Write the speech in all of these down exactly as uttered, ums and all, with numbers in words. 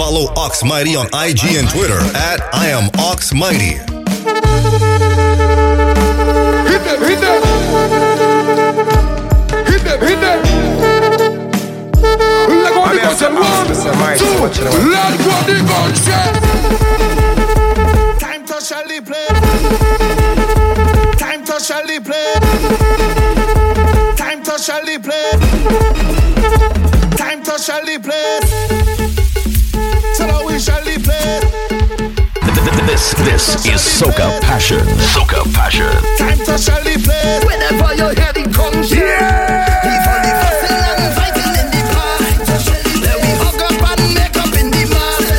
Follow Ox Mighty on I G and Twitter at I am Ox Mighty. Hit them, hit them. Hit them, hit them. Let go of the gunshot. One, two, let go of the gunshot. Time to shall we play. Time to shall we play. Time to shall we play. Time to shall we play. This, this is Soca Passion. Soca Passion. Time to shall we play. Whenever you're heading, come here. Yeah. Leave all the fussing and fighting in the past. Let me hug up and make up in the past.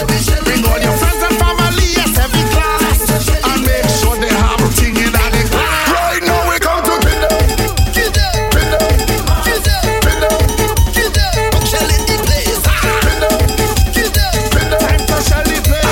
Bring all your friends and family at every class. And make sure they have a thing in the class. Right now we come to get them. Get them. Get them. Get them. Get them. Get them. Come shall in the place. Get them. Get them. Get them. Time to shall we play.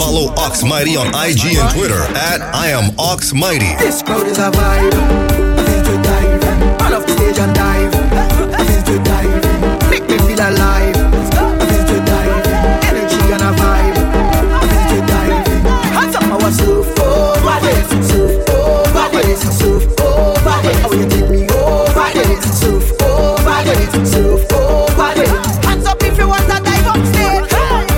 follow Ox Mighty on I G and Twitter at I am Ox Mighty. This crowd is a vibe. I feel to dive. Run off the stage and dive. I feel to dive. Make me feel alive. I feel to dive. Energy and a vibe. I feel to dive. Hands up, I was so over this. So over this. So over this. Oh, you take me over this. So over this. So over this. Hands up if you want to dive on stage.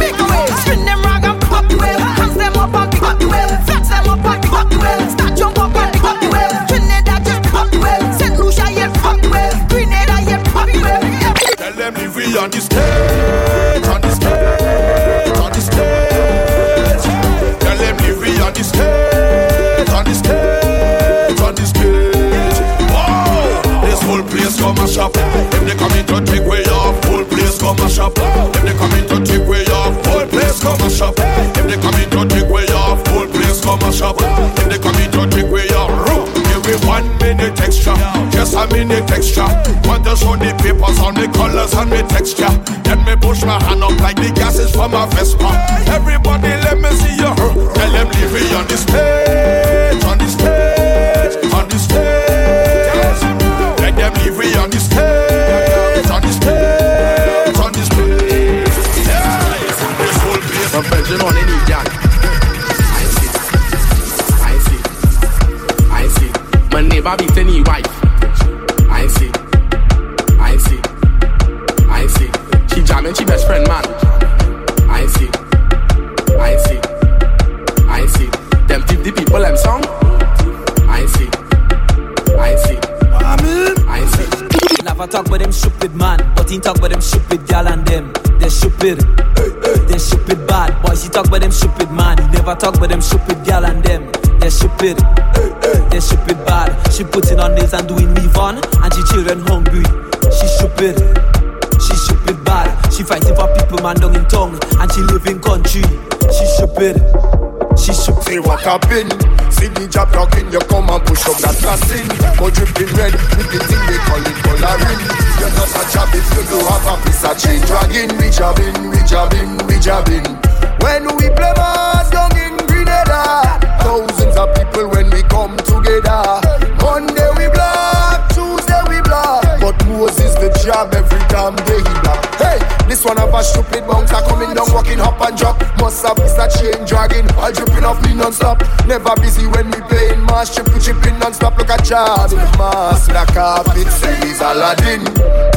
Make a wave. Spin them round and pop the wave. Hands them up and pop the wave. Flex them up and pop the wave. Start jump up and pop the wave. Trinidad just pop the wave. Saint Lucia yet pop the wave. Grenada yet pop the wave. Tell them if we on the stage, on the stage, on the stage. Tell them if we on the stage, on the stage, on the stage. Wow, this whole place come a shop. If they come in to take way off, whole place come a shop. If they come in to take way off, whole place come a shop. If they come in to take way off, whole place come a shop. If they come in to take way off, give me one minute extra, just a minute extra. Want to show the papers on the colors and the texture. Then me push my hand up like the gas is from a Vespa. Everybody let me see you. Tell them leave me on the stage, on the stage, on the stage. Let them leave me on the stage, on the stage, on the stage. Yeah, this whole place from Belgium on any gang. Never beat any wife. I see, I see, I see. She jamming, she best friend man. I see, I see, I see. Them tip the people them song. I see, I see, I see. Never talk but them stupid man, but he talk but them stupid gal and them. They're stupid, they're stupid bad. Boys he talk but them stupid man, he never talk but them stupid gal and them. They're stupid, they're stupid bad. She putting on nails and doing leave on, and she children hungry. She's stupid, she's stupid bad. She fighting for people man down in town, and she live in country. She's stupid, she's stupid. Say what happened? See the job talking, you come and push up that assassin. Go dripping red with the thing they call it coloring. You're not a job if you do have a piece of chain dragging. We jabbing, we jabbing, we jabbing. When we play bars down in Grenada. Thousands of people when we come together. Monday we block, Tuesday we block. But Moses the job every damn day he block. Hey, this one of our stupid bouncer coming down, walking hop and drop. Must have missed a chain dragging, all dripping off me non-stop. Never busy when we playing mass, chip to chipping non-stop. Look at Jab in the mass, black carpet, he's Aladdin.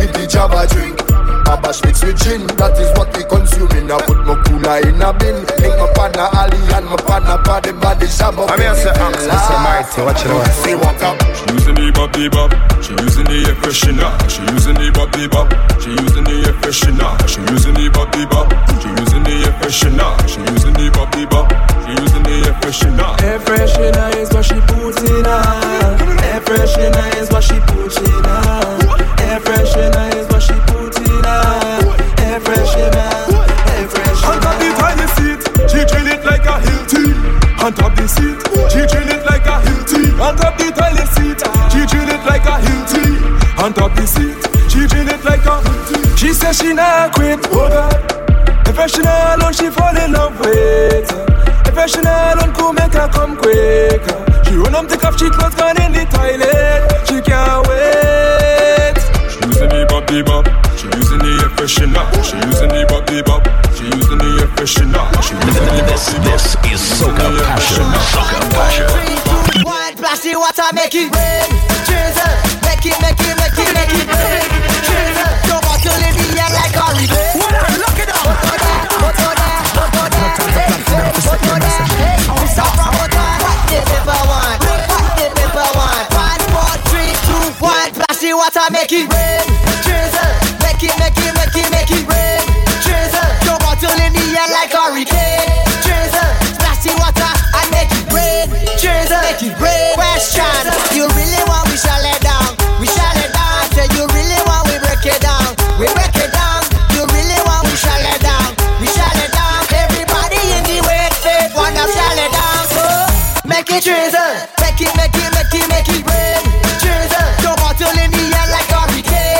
Give the job a drink. A bash mix with gin, that is what we consuming. I put my cooler in a bin. Make my partner Ali and my partner Paddy Baddy Shabba. I'm here to say, I'm so mighty, watch it out. Say what up. She using the bobby bob, she using the air freshener. She using the bobby bob, she using the air freshener. She using the bobby bob, she using the air freshener. She using the bobby bob, she using the air freshener. Air freshener is what she puts in her. Air freshener is what she puts in her. Air freshener is what she puts in her. Air freshener, air freshener. On top the tiny seat, she drill it like a Hilti. On top the seat, she drill it like a Hilti. On top the tiny seat, she drill it like a Hilti. On top the seat, she drill it like a Hilti. She says she not quit, oh God. If she not alone, she fall in love with her. If she not alone, could make her come quicker. She run up the cup, she clothes gone in the toilet. She can't wait. She using the bobby bob. She using the air freshener. She using the bobby bob. She using the air freshener. She using the bobby bob. This is Soca Passion. Soca Passion. Wild blasty water, make it rain. Chaser, make it, make it, make it, make it rain. Chaser, don't want to live in here like a river. Look it up. What's on that? What's on that? What's on that? Hey, what's on that? What the paper want? What the paper want? Five, four, three, two, one. Blasty water, make it rain. Chaser. Make it, make it, make it, make it rain. Chaser, your bottle in the air like a hurricane. Chaser, splashy water and make it rain. Chaser, make it rain. Question, you really want we shall let down? We shall let down. I said you really want we break it down? We break it down. You really want we shall let down? We shall let down. Everybody in the way, faith one up shall let down. So make it chaser, make it, make it, make it, make it rain. Chaser, your bottle in the air like a hurricane.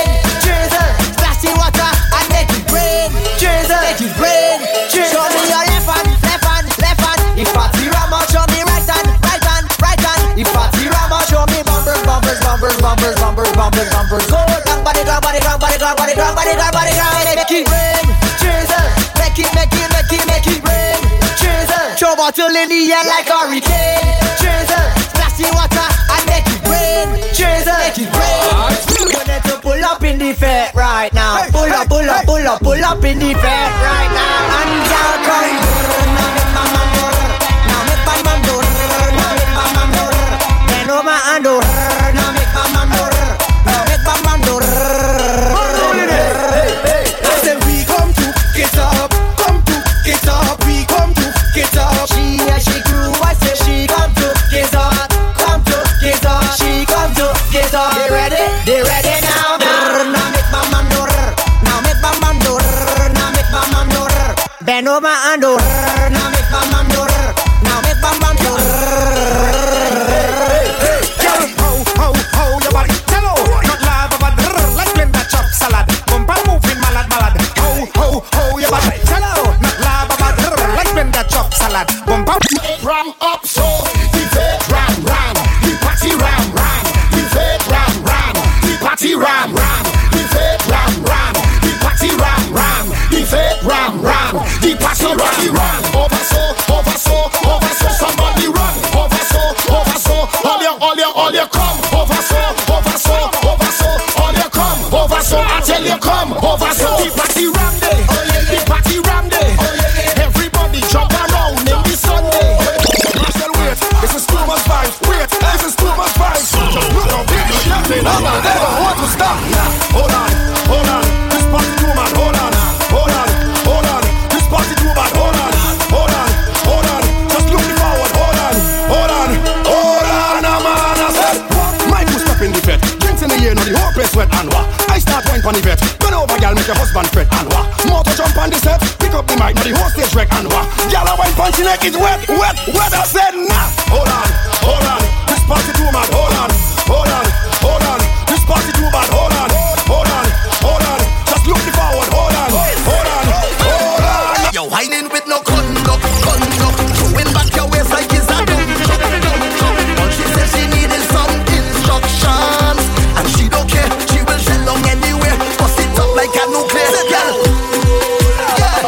bumper, bumper, bumper, bumper. Go down, body, down, body, down, body, down, body, down, body, down, body, down. Make it rain, Jesus. Make it, make it, make it, make it rain, Jesus. Throw bottle in the air like a hurricane, Jesus. Splashing water and make it rain, Jesus. Make it rain. You need to pull up in the fair right now. Pull up, pull up, pull up, pull up in the fair right now. And down, come. No ma ando, no me pa mando, no me pa mando. I said we come to get up, come to get up, we come to get up. She and she grew, I said she come to get up, come to get up, she come to get up. They ready? They ready now? No me pa mando, no me pa mando, no me pa mando. Beno ma ando, no me pa mando, no me pa mando. Ram up, so the fed ram ram, the party ram ram, the fed ram ram, the party ram ram, the fed ram ram, the party ram ram, the fed ram ram, the party ram ram. Over so, over so, over so, somebody run. Over so, over so, all your, all your, all your come. Over so, over so, over so, all your come. Over so, I tell you come. Over so, the party ram day, the party ram day. Everybody jump around in the Sunday. Nobody ever want to stop. Hold on, hold on. This party too man, hold on, hold on, hold on. This party too man, hold on, hold on, hold on. Just looking forward, hold on, hold on, hold on. A man I said, my two step in the bed, drinks in the air, now the whole place wet and wah. I start wine on the bed, turn over, girl, make your husband fret and wah. More to jump on the set, pick up the mic, now the whole stage wreck and wah. Girl, I wine punch your neck, it's wet, wet, wet. I said, nah. Hold on, hold on. This party too man, hold on, hold on. Hold on, this party too bad, hold on, hold on, hold on, just looking forward, hold on, hold on, hold on. You're whining with no cotton up, cotton up, throwing back your waist like it's a dumb truck, dumb truck. But she said she needed some instructions, and she don't care, she will shell long anywhere, bust it up like a nuclear girl. Yeah, yeah.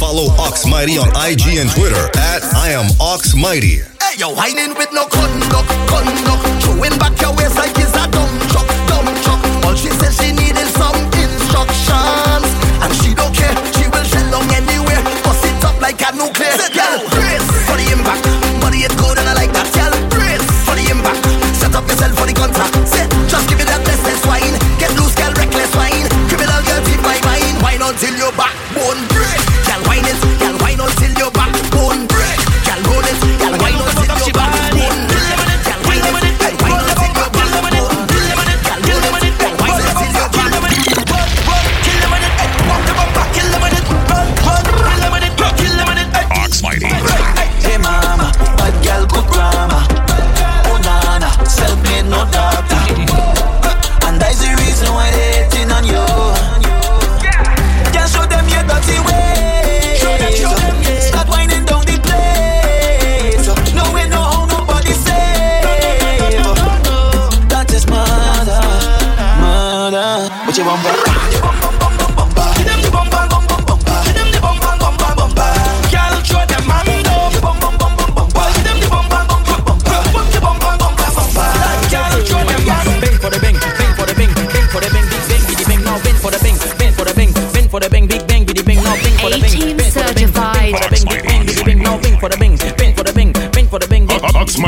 Follow Ox Mighty on I G and Twitter. I am Ox Mighty. Hey, you're whining with no cotton duck, cotton duck. Throwing back your waist like it's a dumb truck, dumb truck. All she said she needed some instructions, and she don't care, she will shell long anywhere. Bust it up like a nuclear girl. Brace for the impact, body it good and I like that girl. Brace for the impact, set up yourself for the contract. Say, just give it that restless wine, get loose girl, reckless wine. Criminal girl, keep my mind, wine until your backbone break. Girl, wine it, girl, wine until your backbone break.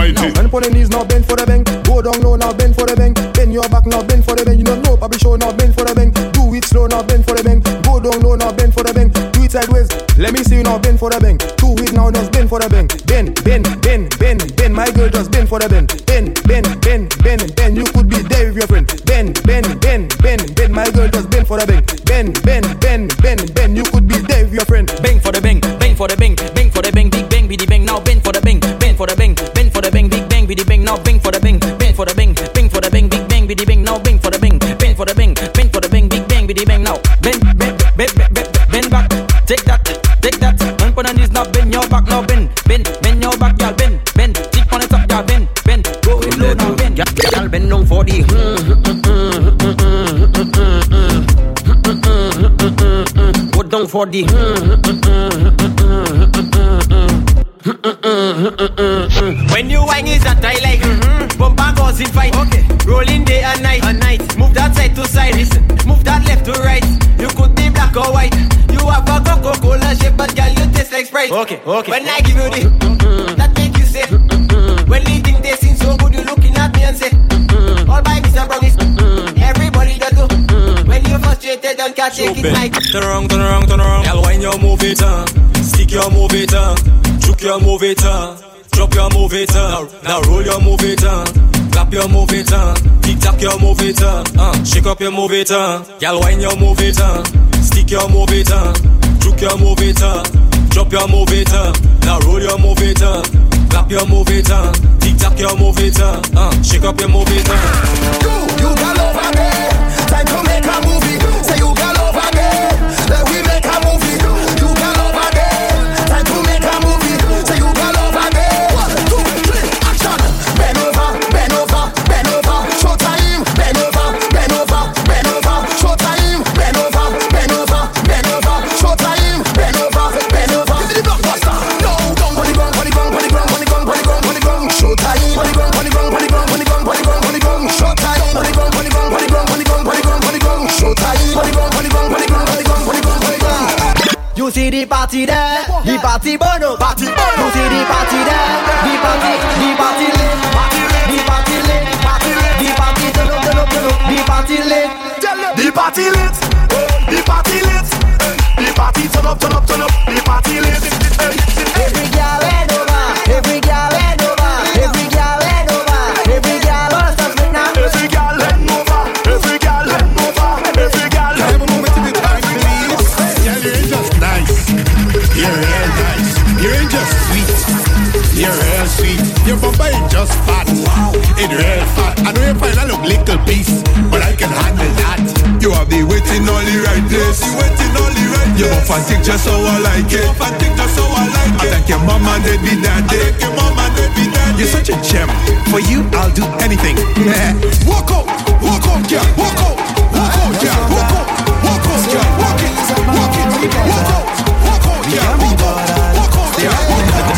Now bend for the knees, now bend for the bang. Go down low, now bend for the bang. Bend your back, now bend for the bang. You don't know, probably show, now bend for the bang. Do it slow, now bend for the bang. Go down low, now bend for the bang. Do it sideways, let me see you now bend for the bang. Do it now, just bend for the bang. Bend, bend, bend, bend, bend. My girl just bend for the bang. Bend, bend, bend, bend, bend. You could be there with your friend. Bend, bend, bend, bend, bend. My girl just bend for the bang. Bend, bend, bend, bend, bend. You could be there with your friend. Bang for the bang, bang for the bang, bang for the bang, big bang, biddy bang. Now bend for the bang, bend for the bang. Biddy bing now bing for the bing, bing for the bing, bing for the bing, big bang biddy bing now bing for the bing, bing for the bing, bing for the bing, big bang biddy bang now. Bend, bend, bend, bend, bend back. Take that, take that. Bend on your knees now, bend your back now, bend, bend, bend your back, y'all bend. for the when you whine is that I like mm-hmm. Bumper goes in fight, okay. Rolling day and night. and night Move that side to side, listen. Move that left to right. You could be black or white. You have a Coca-Cola shape, but girl you taste like Sprite. Okay, okay. When I give you the mm-hmm. that make you say mm-hmm. When you think they seem so good, you looking at me and say mm-hmm. All by Mister Brown is mm-hmm. Everybody that go mm-hmm. When you're frustrated and can't take it like turn around, turn around, turn around. Girl, when you move it on, stick your move it on. Chuck your move it on, drop your move it on. Now, now roll your move it on, clap your move it on, tick tap your move it on, uh, shake up your move it on. Girl, wine your move it on, stick your move it on, chuck your move it on, drop your move it on. Now roll your move it on, clap your move it on, tick tap your move it on, uh, shake up your move it on. You, you got over me, time to make a movie. Say you got over me, let we make a movie. You got over me, time to make a movie. You see the party there, the party bono, party bono. You see the party there, the party, the party lit, the party lit, the party turn up, turn up, turn up, the party lit, the party lit, the party lit, the party turn up, turn up, turn up, the party lit. Every girl and over, every girl and over, every girl and over, every girl must have been now. Every girl and over, every girl and over, every girl and over. Nice, you're real nice, you're real just sweet, you're real sweet, your bumper is just fat, wow, it's real fat. I know you find a little piece, but I can handle that. You have the weight in all the right place, you weight in all the right place. Your bumper think just how I like it, your bumper think just how I like it. I like your mama and baby daddy, I like your mama and baby daddy. You're such a gem, for you I'll do anything. Walk out, walk out, yeah, walk out, walk out, yeah, walk out, walk out, yeah, walk it, walk it, walk out.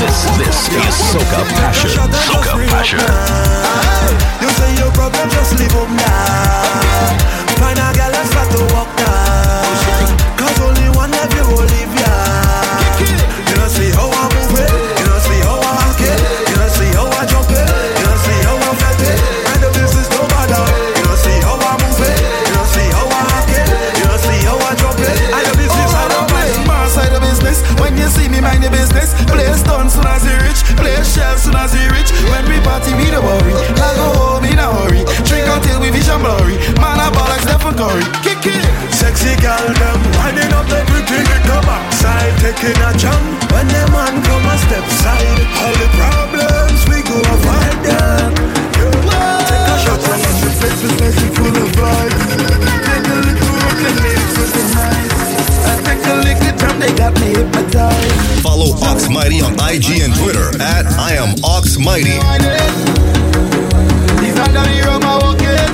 This, this is Soca Passion. Soca Passion. You say your problem, just leave them now. Find a girl that's got to walk down. Cause only one of you will leave ya. You don't see how I move it. You don't see how I hack it. You don't see how I jump it. You don't see how I flip it. And the business no matter. You don't see how I move it. You don't see how I hack it. You don't see how I jump it. And the business I don't play. My side of business. When you see me mind your business. Play stone soon as he rich, play shell soon as he rich. When we party, we don't worry. I go home in a hurry. Drink until we vision blurry. Man, I ball like Stephen Curry. Kick it. Sexy girl, them winding up the pretty. Come outside, taking a jump. When the man come a step side, all the problems we go avoid them. Take a shot and let your face with me full of vibes. Take a little rock and leave with the night. I take a lick of time, they got me hypnotized. Follow Ox Mighty on I G and Twitter at I am Ox Mighty. He's under the rum I walk it,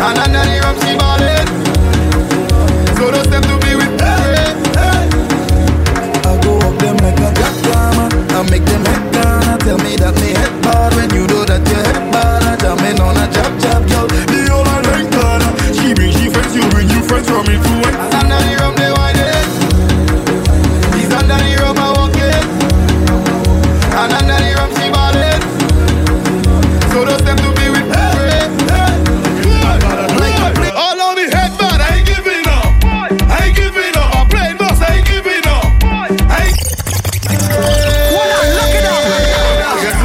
and under the rum she ball it. So those them to be with me. I go up them like a black diamond, I make them head down. Tell me that me head bad when you know that your head bad. I jam in on a jab jab girl, the whole I like that. She bring she friends, you bring you friends from it to it. Under the rum they wine it. Under the rum I walk it, and under the rum she ball it. So those them to be with me. Hey, hey, hey. All on the head, man, I ain't giving up. I ain't giving up. I'm playing boss, I ain't giving up. I ain't. What I look it up. I get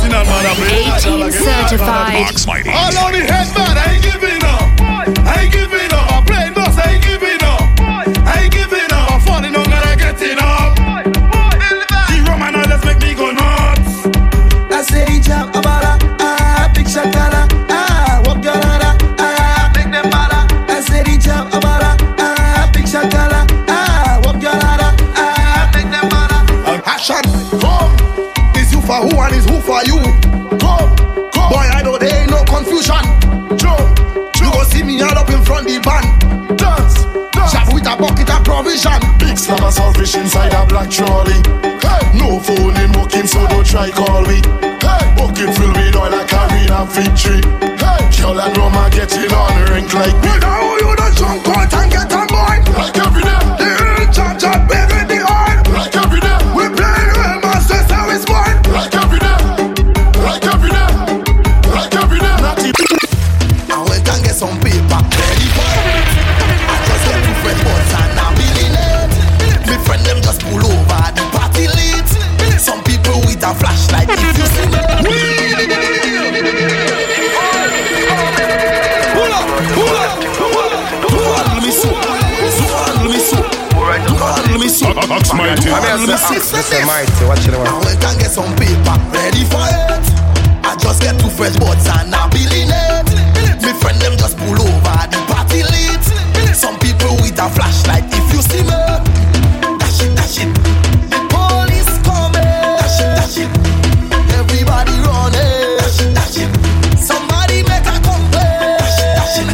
in a man, I play. eighteen certified. All on the head, man, I ain't giving up. I ain't giving up, I'm playing boss, I ain't giving up. I ain't giving up, I'm falling on and I'm getting up. The rum and others make me go nuts. I say the jam about a, ah, big shakara, ah, walk your rara, ah, make them para. I say the jam about a, ah, big shakara, ah, walk your rara, ah, make them para. Action, come, it's you for who and it's who for you. Come, come, boy I know there ain't no confusion. a bucket of provision. Big slab of saltfish inside a black trolley. Hey. No phone in working, so don't try call me. Hey. Bucket filled with oil like a rain and fig tree. Hey. Girl and rum are getting on the rink like me. You know you don't jump out and get on board. Like every day. The earl chop chop baby the oil. Like every day. We play the well masters how it's born. Like every day. Like every day. Like every day. Not it. I went and get some paper. Ready for it. I just get two friend boys and I'm feeling it. Me friend them just pull over the party lit. Some people with a flashlight if you see me. Ox Mighty, Mister Mighty, watch it. I went and get some paper, ready for it. I just get two fresh boards and I'm feeling it. Me friend them just pull over the party lit. Some people with a flashlight, if you see me, dash it, dash it. The police coming, dash it, dash it. Everybody running, dash it, dash it. Somebody make a complaint, dash it, dash it.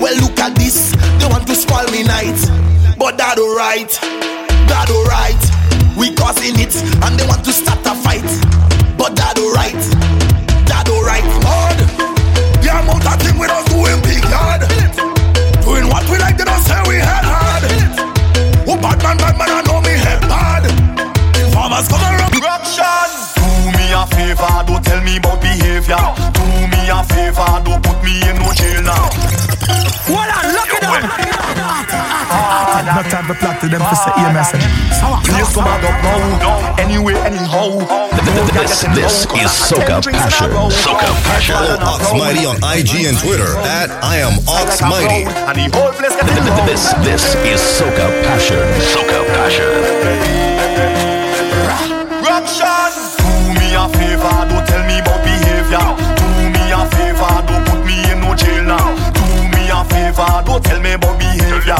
Well, look at this, they want to spoil me night. But that alright, that alright. We causing it and they want to start a fight. But that alright, that alright. Lord, the amount of thing we don't do in big yard. Doing what we like, they don't say we head hard. Oh bad man, bad man, I know me head bad. Informers come around. Corruption. Do me a favor, don't tell me about behavior. Do me a favor, don't put me in no jail now. What a lucky dog. Not time to plot to them for say E M S. Please come back up now. Anyway, anyhow. This, this is Soca Passion. Soca Passion. Follow Ox Mighty on I G and Twitter at I am Ox Mighty. This, this is Soca Passion. Soca Passion. Corruption. Do me a favor, don't tell me about behavior. Do me a favor, don't put me in no jail now. Do me a favor, don't tell me about behavior.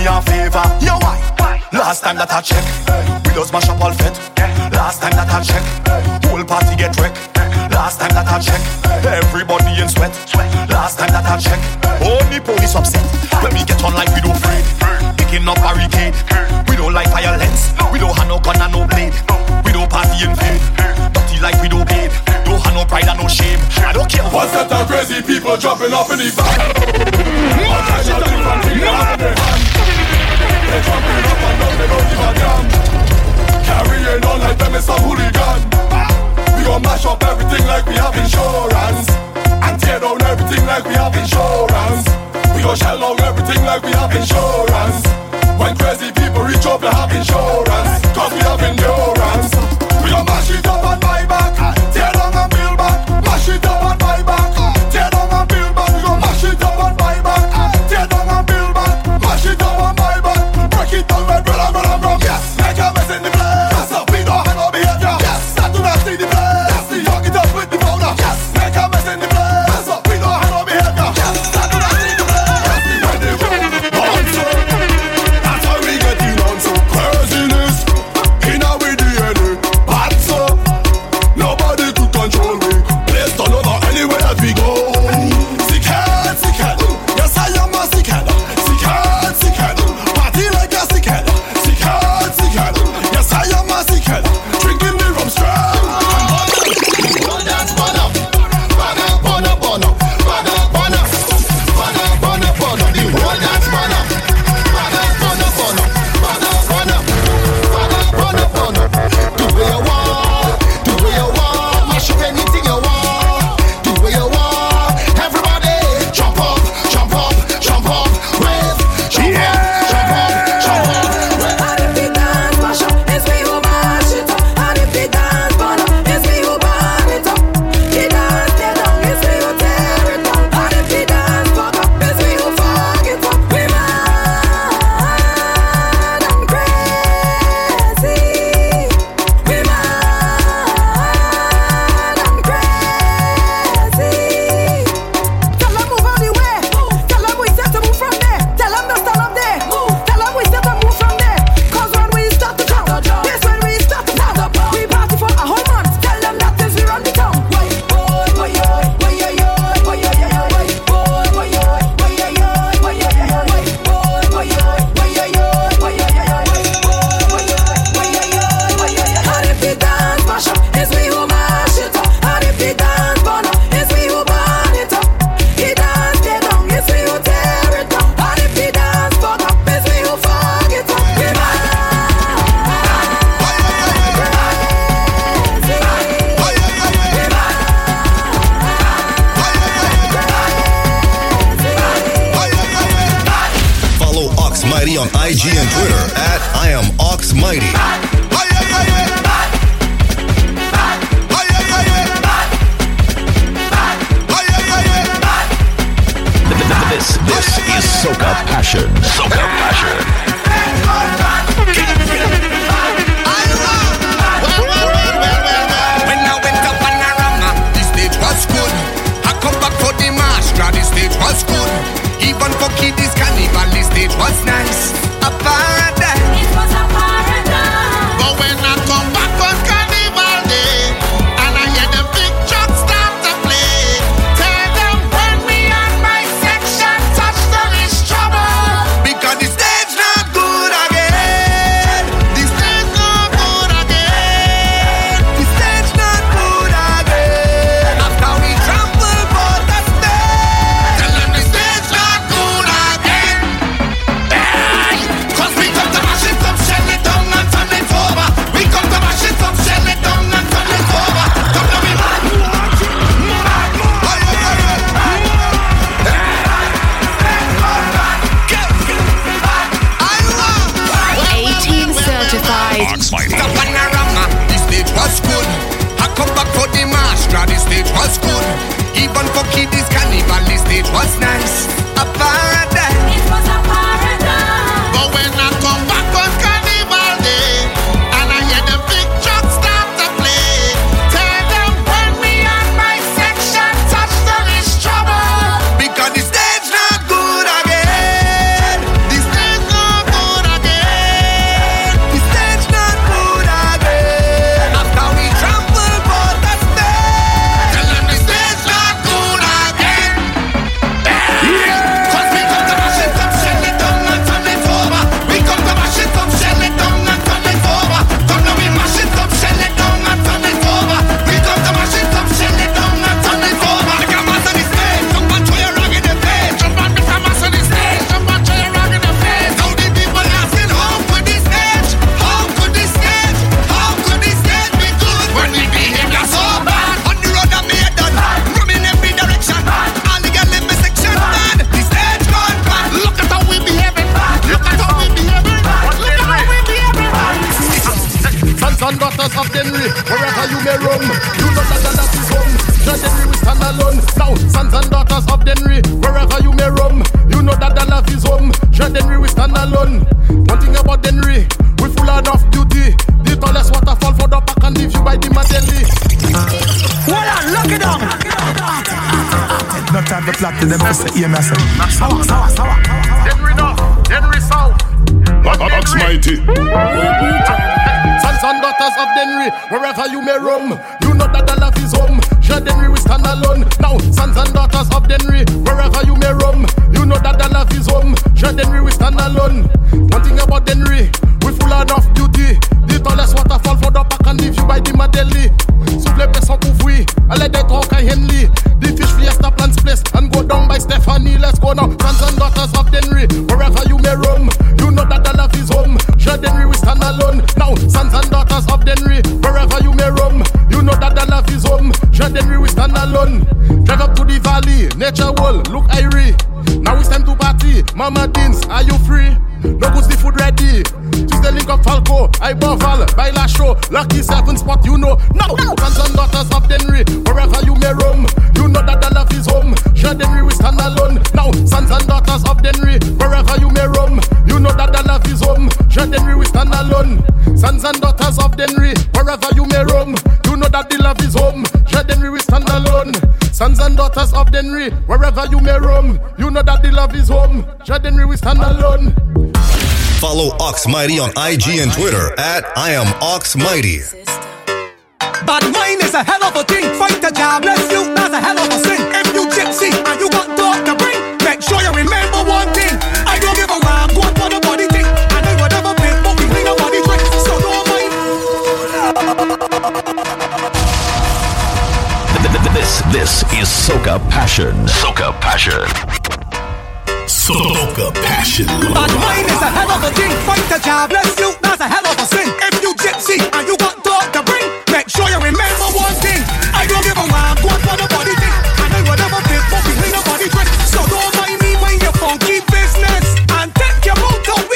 A favor, yo why? Why? Last time that I check, hey. We just mash up all fit. Yeah. Last time that I check, hey. Whole party get wrecked. Hey. Last time that I check, hey. Everybody in sweat. Sweat. Last time that I check, hey. Only police upset. Hey. When we get on like we don't afraid, hey. Picking up barricade. Hey. We don't like violence. No. We don't have no gun and no blade. No. We don't party in vain. Hey. Dirty like we don't bathe. Hey. Don't have no pride and no shame. I don't care. What's that? Of crazy people dropping off in the van. What kind of different thing out there? They jumping up and down, they don't give a damn. Carrying on like them is a hooligan. We gon' mash up everything like we have insurance. And tear down everything like we have insurance. We gon' shell out everything like we have insurance. When crazy people reach up, they have insurance. Cause we have endurance. We gon' mash it up and buy back. Tear down and build back. Mash it up and buy back. Tear down and build back. We gon' mash it up and buy back. Tear down and build back. Mash it up and buy back. Break it down, red, red, red, red, red. Yes, make a mess in the place. That's how we don't have no behavior. Yes, I do not see the place. That's the young it up with the powder. Yes, make a mess in the place. That's how we don't have no behavior. Yes, I do not see the place. That's the young it up with the powder. Mighty on I G and Twitter at I am Ox Mighty. This, this is Soca Passion. Soca Passion. The stage was good, even for kiddies carnival. The stage was nice, a paradise. It was a paradise. But when I come back on carnival day, and I hear the big truck start to play, tell them when me and my section touch them is trouble, because the stage not good again. The stage not good again. The stage not good again. After we trample for the stage. The stage was good, even for kiddies carnival. The stage was nice, a paradise. It was a paradise. But when I come back on carnival day, and I hear the big truck start to play, tell them when me and my section touch them is trouble, because the stage not good again. The stage not good again. The stage not good again. After we trample for the stage. Daughters of Denry, wherever you may roam, you know that that, that is home. The Denry will stand alone. Now, sons and daughters of Denry, wherever you may roam, you know that that love is home. The Denry will stand alone. One thing about Denry, we full out of duty. The tallest waterfall for the pack and leave you by the Madelli. Well on, lock it down. No time to plot to them, I say, yeah, I say. Sour, sour, sour. Denry north, Denry south. Ox Mighty. Sons and daughters of Denry, wherever you may roam, you know that the love is home. Sure, Denry will stand alone. Now, sons and daughters of Denry, wherever you may roam, you know that the love is home. Sure, Denry will stand alone. One thing about Denry, we full out of duty. The tallest waterfall for the pack and leave you by the Madelli. Souffle pesant pour fouille, allez d'être au Henley. The fish fiesta plants place and go down by Stephanie. Let's go now. Sons and daughters of Denry, wherever you may roam, you know that the love is home. Sure, Denry will stand alone. Now, sons and daughters of Denry, wherever you may roam, you know that the love is home. Sure, Denry will stand alone. Drive up to the valley, nature wall, look airy. Now it's time to party, Mama Deans, are you free? No goods, the food ready. Tuesday link up Falco, I Boval, Baila Show, Lucky Seven Spot, you know. Now, sons and daughters of Denry, wherever you may roam, you know that the love is home. Sure, Denry will stand alone. Now, sons and daughters of Denry, wherever you may roam, you know that the love is home. Sure, Denry will stand alone. Sons and daughters of Denry, wherever you may roam, you know that the love is home. Sure, Denry will stand alone. Sons and daughters of Denry, wherever you may roam, you know that the love is home. Sure, Denry will stand alone. Follow Ox Mighty on I G and Twitter at I am Ox Mighty. Bad wine is a hell of a thing. Fight the jobless youth, that's a hell of a sin. If you gypsy and you got dog to bring, make sure you remember one thing. I don't give a rap what the body think. I do whatever pay, but we clean up what they drink. So don't mind. This, this is Soca Passion. Soca Passion. Soca Passion. Bad wine is a hell of a thing. Fight the jobless youth, that's a hell of a sin. If you gypsy and you got dog to bring, make sure you remember one thing. I don't give a rhyme, what for the body thing. I know whatever bitch, but we clean up body drink. So don't mind me when you're funky business and take your mood out.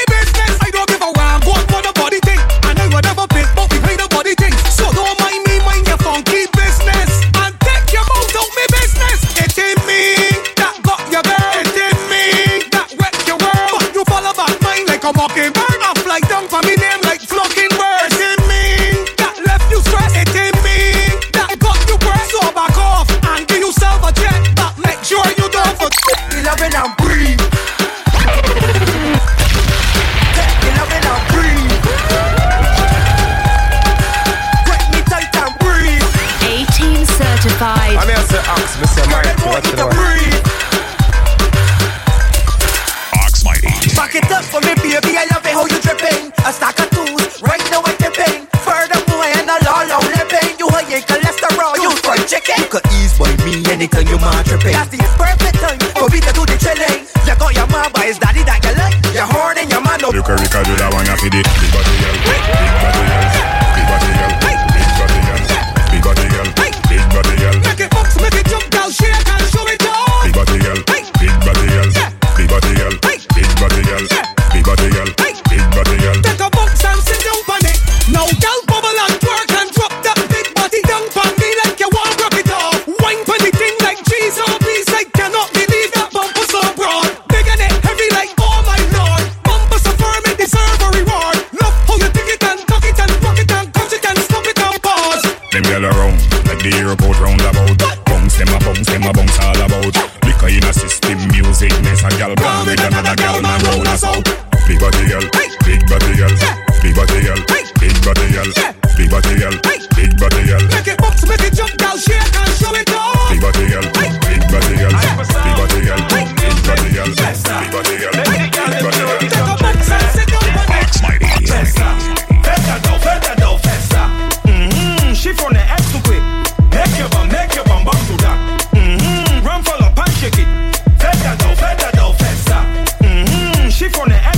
like a mockingbird. Upside down for me name like flocking birds. It ain't me that left you stressed. It ain't me that got you pressed. So back off and give yourself a check. But make sure you don't forget the loving and breathe. Take the loving and breathe. Break me tight and breathe. eighteen certified. I'm here to ask Mister Mike what you to breathe. Back it up for me, baby, I love it how you drippin'. A stack of tools, right now I'm tippin'. Furthermore, and a lot of living. You ain't cholesterol, you fried chicken. You could ease by me anytime you mind trippin'. That's the perfect time for me to do the chilling. You got your mom, but it's daddy that you like. You're hard and your man no. You can record that one after the big body girl, big body girl, big body girl, big body girl, big body girl, big body girl. Make it box, make it jump down, shake and show it all. Big body girl, big body girl, big body girl. Big body girl, big body girl, big body girl. Take a box and sit down on it. Now girl, bubble and twerk and drop that big body down on me like you want rock it all. Wine for the thing like cheese on please. I cannot believe that bumper so broad. Big and it heavy like oh my lord. Bumper so firm it deserve a reward. Love how you dig it and tuck it and rock it and touch it and stop it and pause. Them girl around like the airport roundabout. Bounce them a bounce them a bounce all about. Liquor in a system, music makes a girl bounce with another girl. Big body girl, big body girl, big body girl, big body girl, big body girl, big body girl. Make it box, make it jump, girl, shake and show it all. Big body girl, big body girl, big body girl, big body girl, big body girl, big body girl. Take a box and sit down on it. Ox Mighty, festa, festa do, festa do, festa. Hmm, she from the X to quick. Make your bum, make your bum, bum to that. Hmm, run for the pan, shake it. Festa do, festa do, festa. Hmm, she from the X.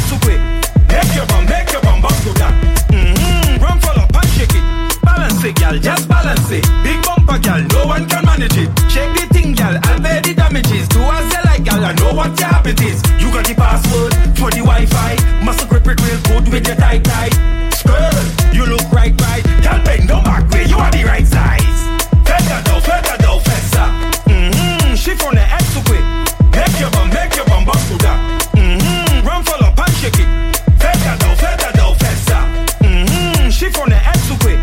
Girl, just balance it. Big bumper, girl, no one can manage it. Shake the thing, girl, and bear the damages. Do as you like, girl, I know what your habit is. You got the password for the Wi-Fi. Muscle grip it real good with your tight tight. Girl, you look right, right. Girl, bend no back way, you are the right size. Festa do, festa do, festa. Mm-hmm, she from the X to quick. Make your bum, make your bum, bum to that. Mm-hmm, run for the pan, shake it. Festa do, festa do, festa. Mm-hmm, she from the X to quick.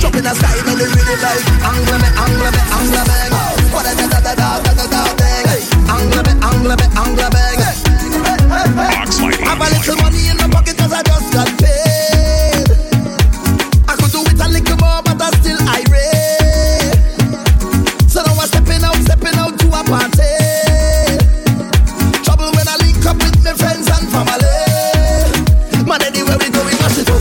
Jumping a sky in the really like Angla me, angla me, angla bang. What a da da da da da da bang. Angla me, angla me, angla bang. Have a little money in my pocket 'cause I just got paid. I could do it a little more but I'm still irate. So now I'm stepping out, stepping out to a party. Trouble when I link up with my friends and family. Man, anywhere we go, we mash it up.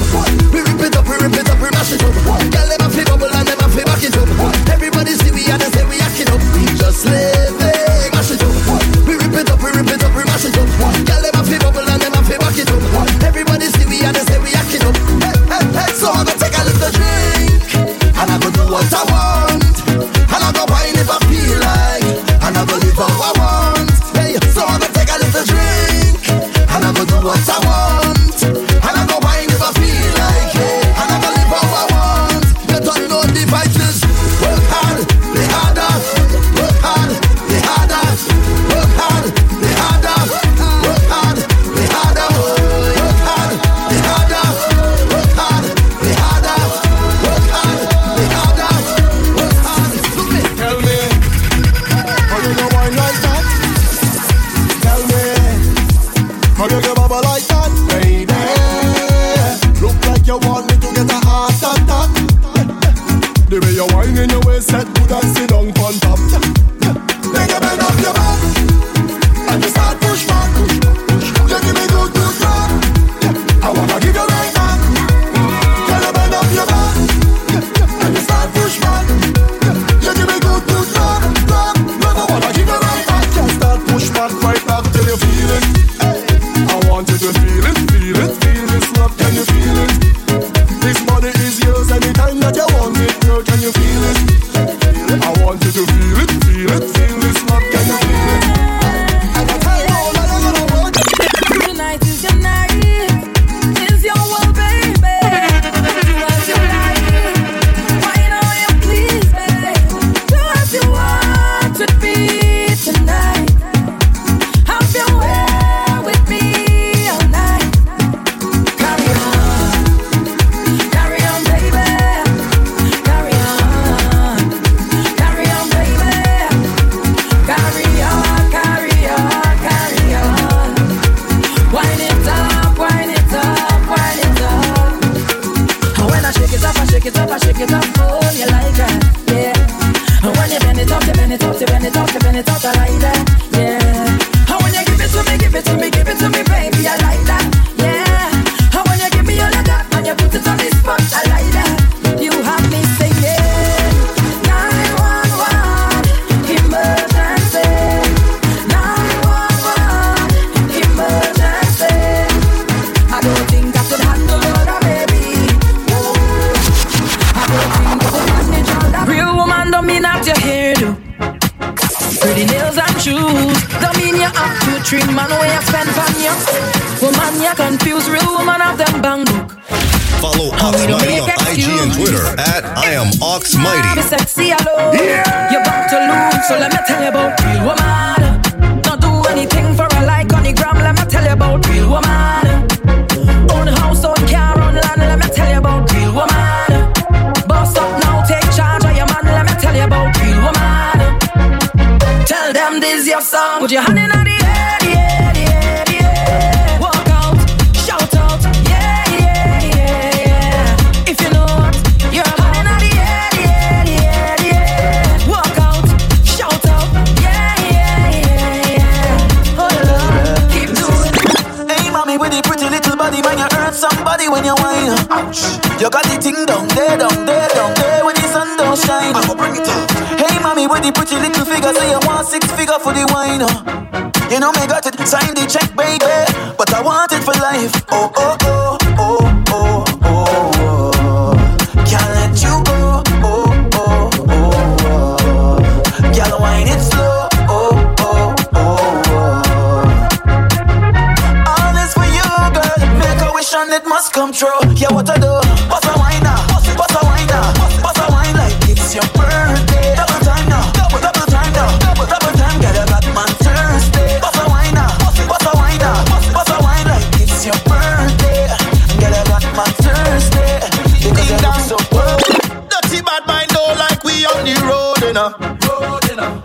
We rip it up, we rip it up, we mash it up. Girl, them a fi bubble and them a fi back it up. Everybody see we and they say we acting up. We just live it, mash it up. We rip it up, we rip it up, we mash it up. Girl, them a fi bubble and them a fi back it up. Everybody see we and they say we acting up. Hey, hey, hey. So I go take a little drink and I go do what I want. And I go wine if I feel like, and I go live how I want. Hey, so I go take a little drink and I go do what I want. Tonight, I've been waiting. two, three man where you spend from you. Woman, you confuse real woman of them bang book. Follow Ox Mighty on I G and Twitter at I am Ox Mighty. Sexy alone. Yeah. You're about to lose, so let me tell you about real woman. Don't do anything for a like on the gram. Let me tell you about real woman. Own house, own car, own land. Let me tell you about real woman. Boss up now, take charge of your man. Let me tell you about real woman. Tell them this is your song. Put your hand in the air, the air, the air, the air. Walk out, shout out, yeah, yeah, yeah, yeah. If you know what, you're hand in the air, the air, the air, the air. Walk out, shout out, yeah, yeah, yeah, yeah. Oh Lord, keep doing it. Hey mommy with the pretty little body, man, you hurt somebody when you whine. Ouch. You got the ting down there, down there, down there when the sun don't shine. I'm gonna bring it up. Hey mommy with the pretty little figure, say you want six figure for the wine. You know me got it, sign the check, baby, but I want it for life. Oh oh oh oh oh oh oh. Can't let you go. Oh oh oh oh oh. Girl, wine it slow. Oh oh oh oh. All is for you, girl. Make a wish and it must come true. Yeah, what I do? What's a wine now? What's a wine now? What's a wine like it's your birthday? Double time now. Double double time now. Double double time, girl. I got man. It's your birthday, girl. I got my Thursday because I look so good. Dirty bad mind don't like we on the road, enough. Road enough.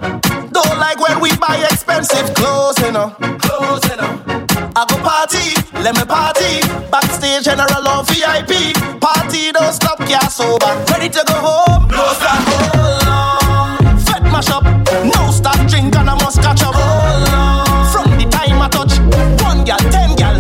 Don't like when we buy expensive clothes, enough. Clothes enough. I go party, let me party. Backstage general on V I P. Party don't stop, yeah, sober. Ready to go home. No stop, hold on. Fed mash up, no stop drink and I must catch up. Hold on. From the time I touch one girl, ten girl.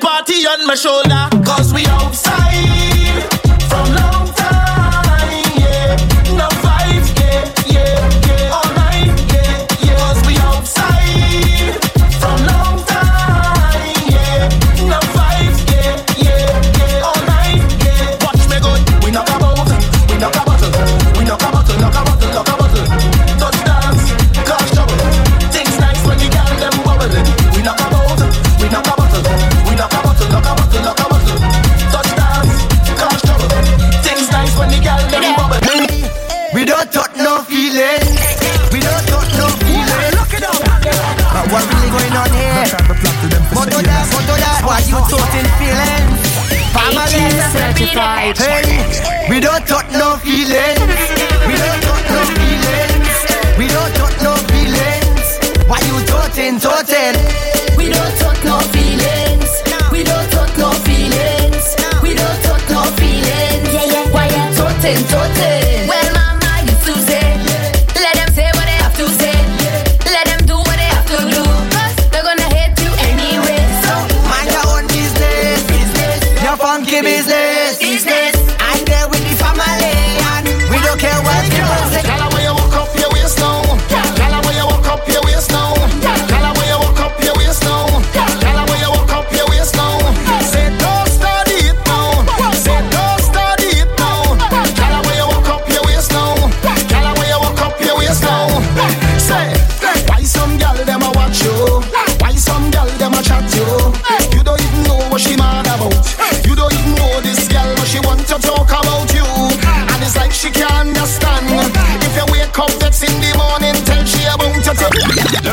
Party on my shoulder, cause we outside from long time, yeah. No five, yeah, yeah, yeah. All night, yeah, yeah. Cause we outside from long time, yeah. No five, yeah, yeah, yeah. All night, yeah. Watch me go. We knock a bottle, we knock a bottle, we knock a bottle, knock a bottle, knock a bottle. Don't dance, cause trouble. Things nice when you got them bubbling. We knock a bottle, we knock a bottle. Lock a bottle, lock a bottle, lock a bottle. Touch dance, cause trouble. Things nice when the girl them bubble. We don't touch no feeling. We don't touch no feeling. Look it up. But what really going on here? Moto that, moto that. Why you touching feelings? Family certified. Hey, we don't touch no feelings. We don't touch no feelings. We don't touch no feelings. Why you touching, touching? We don't touch no feelings. We don't touch no feelings. We don't touch no feelings. Yeah, yeah. Why you totin, totin? Well, mama, you Susie. Yeah. Let them say what they have to say. Yeah. Let them do what they have to do. Cause they're gonna hate you anyway. So mind your own business, business. Your funky business, business. I'm there with the family, and we don't care what people say. Tell her where you walk up your waist now. Tell her where you walk up your waist now. Tell her where you walk up your waist now. Let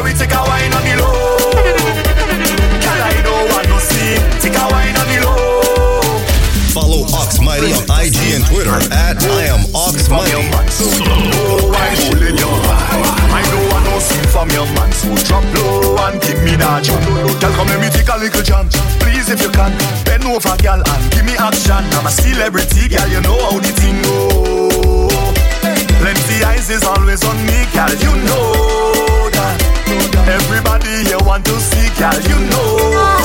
me take a wine on the low. Girl, I don't want no sleep. Take a wine on the low. Follow Ox Mighty on I G and Twitter at I am Ox Mighty. Oh, I'm holding your mind. I don't want no sleep from your man. So drop low and give me that jump. Girl, come let me take a little jump. Please, if you can, bend over, girl, and give me action. I'm a celebrity, girl, you know how the thing go. Plenty eyes is always on me, girl, you know that. Everybody here want to see, girl, you know.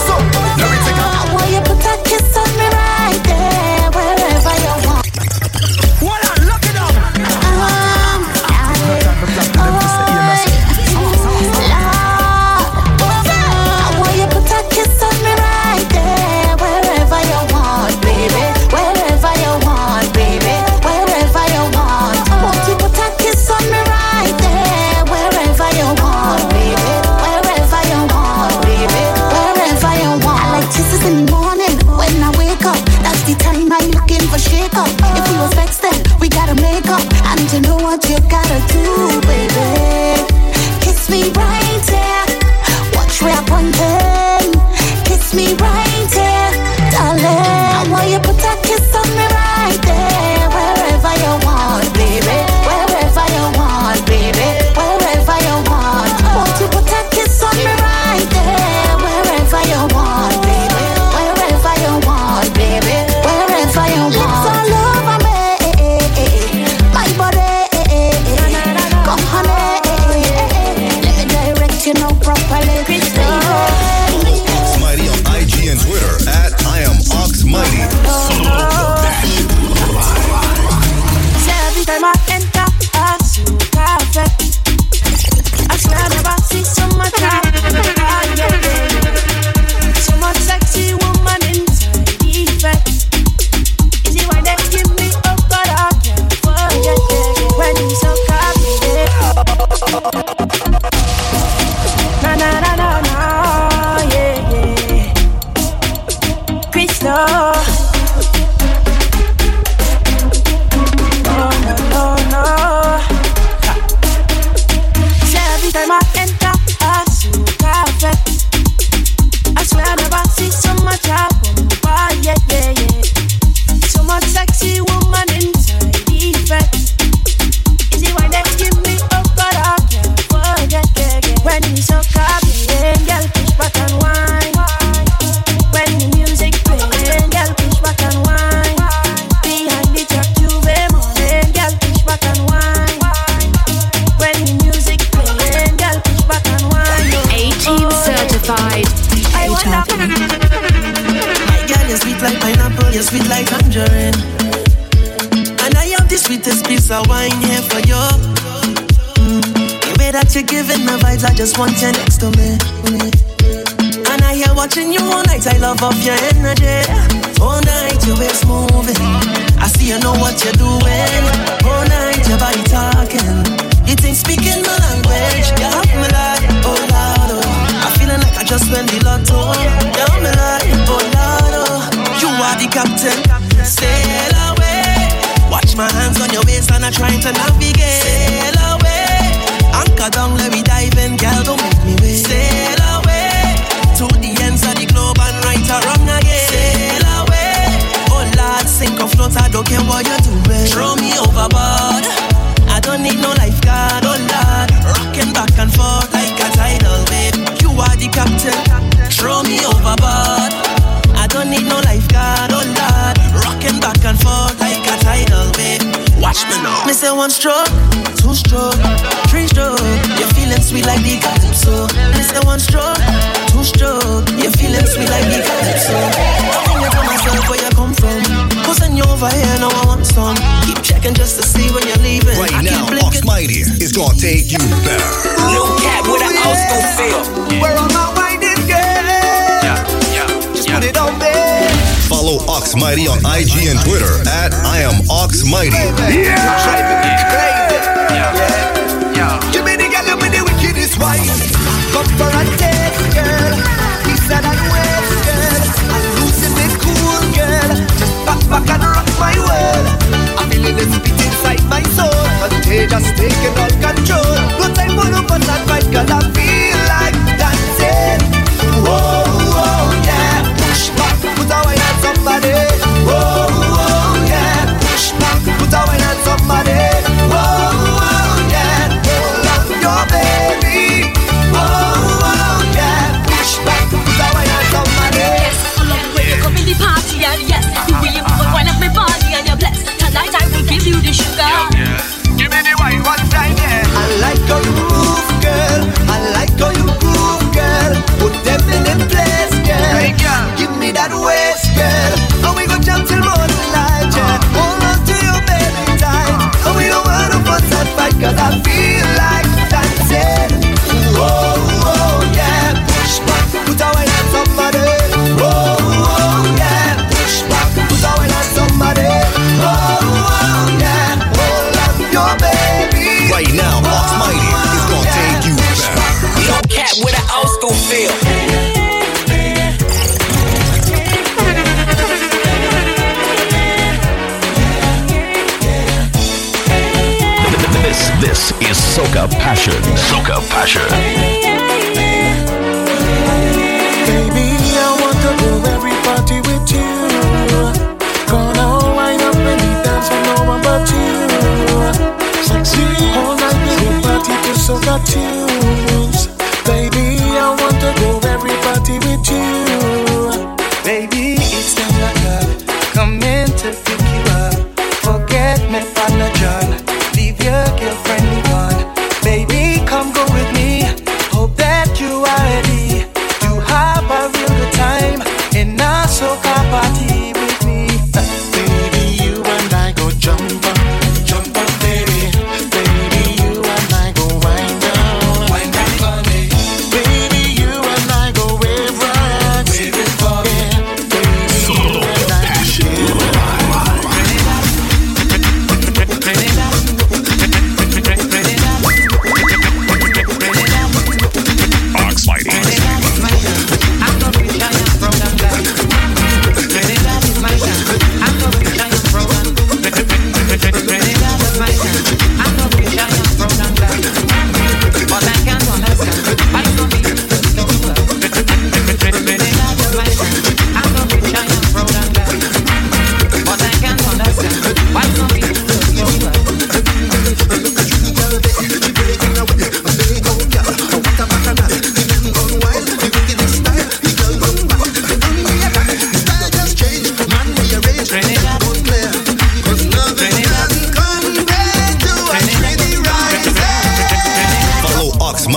So, let me take a look. Why you put that kiss on me right there, wherever you want. What a look it up. Um, I, oh, why you put that kiss on me right there, wherever you want, baby, wherever you want, baby, wherever. time I enter a soca cafe, I swear I never see so much out there. So much sexy woman inside the bed. Is it why they give me up, but I can't forget it when you soca me? Na na na na na, yeah yeah, Crystal. I just want you next to me, and I hear watching you all night. I love up your energy. All night your waist moving. I see you know what you're doing. All night your body talking. You think speaking my language? You have me like oh lord oh. I'm feeling like I just went the lotto. You have me like oh lord oh. You are the captain. Sail away. Watch my hands on your waist and I'm trying to navigate. Sail away. Anchor down, let me dive in, girl, don't make me wait. Sail away, to the ends of the globe and right or wrong again. Sail away, oh lad, sink or float, I don't care what you're doing. Throw me overboard, I don't need no lifeguard, oh lad. Rocking back and forth like a tidal wave. You are the captain, throw me overboard. I don't need no lifeguard, oh lad. Rocking back and forth like a tidal wave. Watch me now. Me say one stroke, two stroke, three stroke. You're feeling sweet like the calypso. Me say one stroke, two stroke. You're feeling sweet like the calypso. I think you tell myself where you come from. Cause then you're over here, now I want some. Keep checking just to see when you're leaving. Right I now, Ox Mighty is gonna take you there. Little cat with an ox gon' fail. Where am I winding, girl? Yeah, yeah, just yeah. Put it on there. Follow Ox Mighty on I G and Twitter at I am Ox Mighty. Yeah, yeah, yeah. You be the girl with the wickedest wife. Come for a date, girl. East side and west, girl. I'm losing it cool, girl. Just back back and rock my world. I'm feeling the spit inside my soul. Contagious, taking all control. No time for no fun and fight, 'cause I feel like dancing. Whoa. This is Soca Passion. Soca Passion. Baby, I want to do every party with you. Gonna wind up and dance with no one but you. Sexy, all night we will party to soca tunes. Baby, I want to do every party with you. Baby, it's time I got come in to pick you up. Forget me, partner John. Your girlfriend me gone. Baby, come go with me. Hope that you are ready to have a real good time in a soca party with me. Baby, you and I go jump on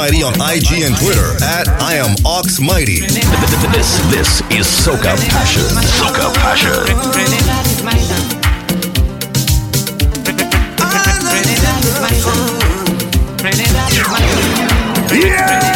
Mighty on I G and Twitter at I am Ox Mighty. This, this is Soca Passion. Soca Passion. Yeah!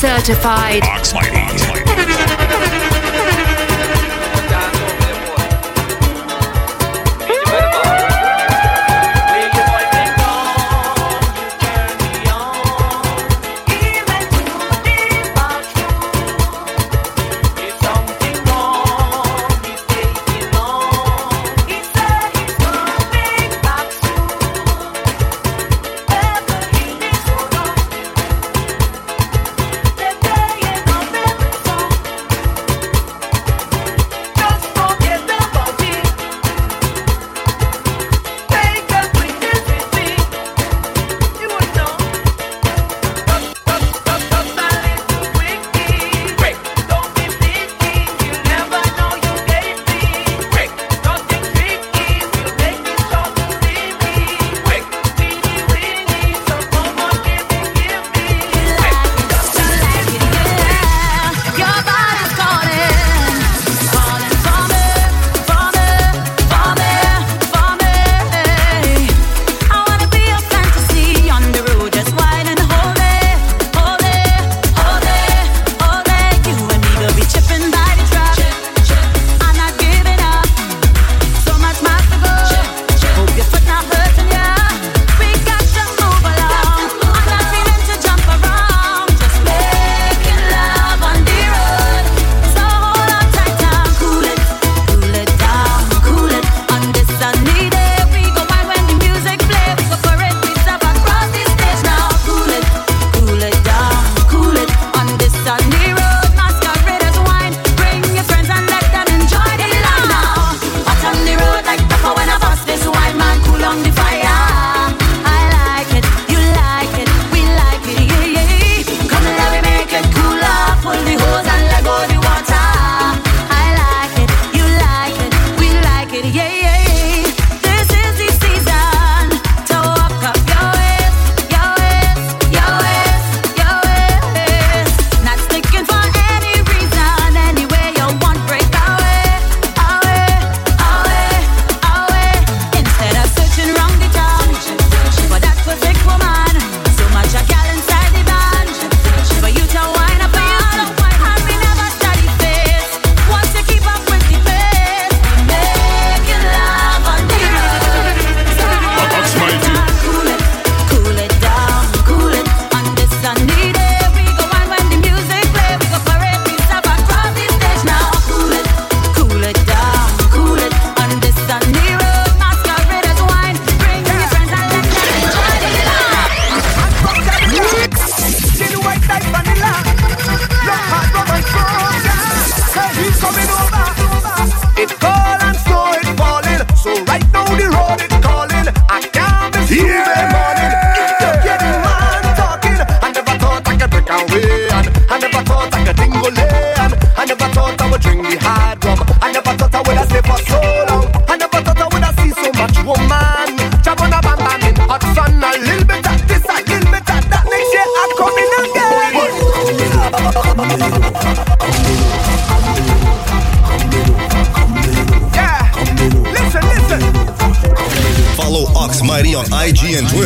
Certified Ox Mighty.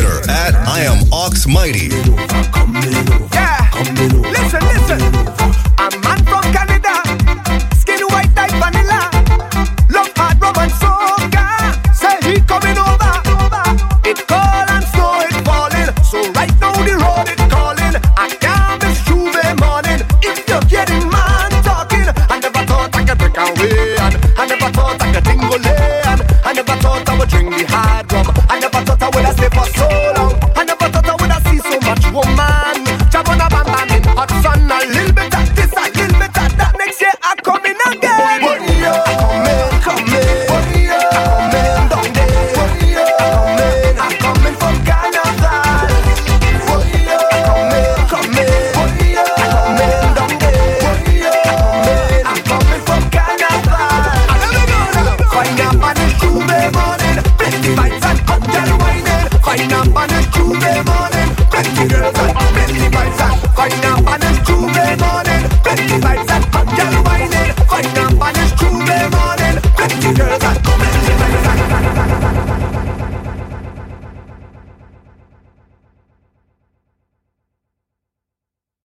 Twitter at I am Ox Mighty. Yeah, listen, listen. A man from Canada, skin white like vanilla, love hard rum and soca. Say he coming over. It cold and snow it falling, so right now the road it calling. I can't miss Tuesday morning. If you're getting man talking, I never thought I could break away, and I never thought I could tingle in. I never thought I would drink the hard rum. I never thought I would have stayed for so long. I never thought I would have seen so much woman. Jab on a bam bam in hot sun. A little bit of this, a little bit of that. Next year I come in again. But yo, come in, come in. But yo, come in down there. But yo, come in. I'm coming from Canada. But yo, come in, come in. But yo, come in down there. But yo, come in. I'm coming from Canada. I don't know. Find up on a Tuesday morning. Plenty bites and hot girl whining. Find up on a Tuesday morning. Plenty girls and plenty bites and find up on a Tuesday morning.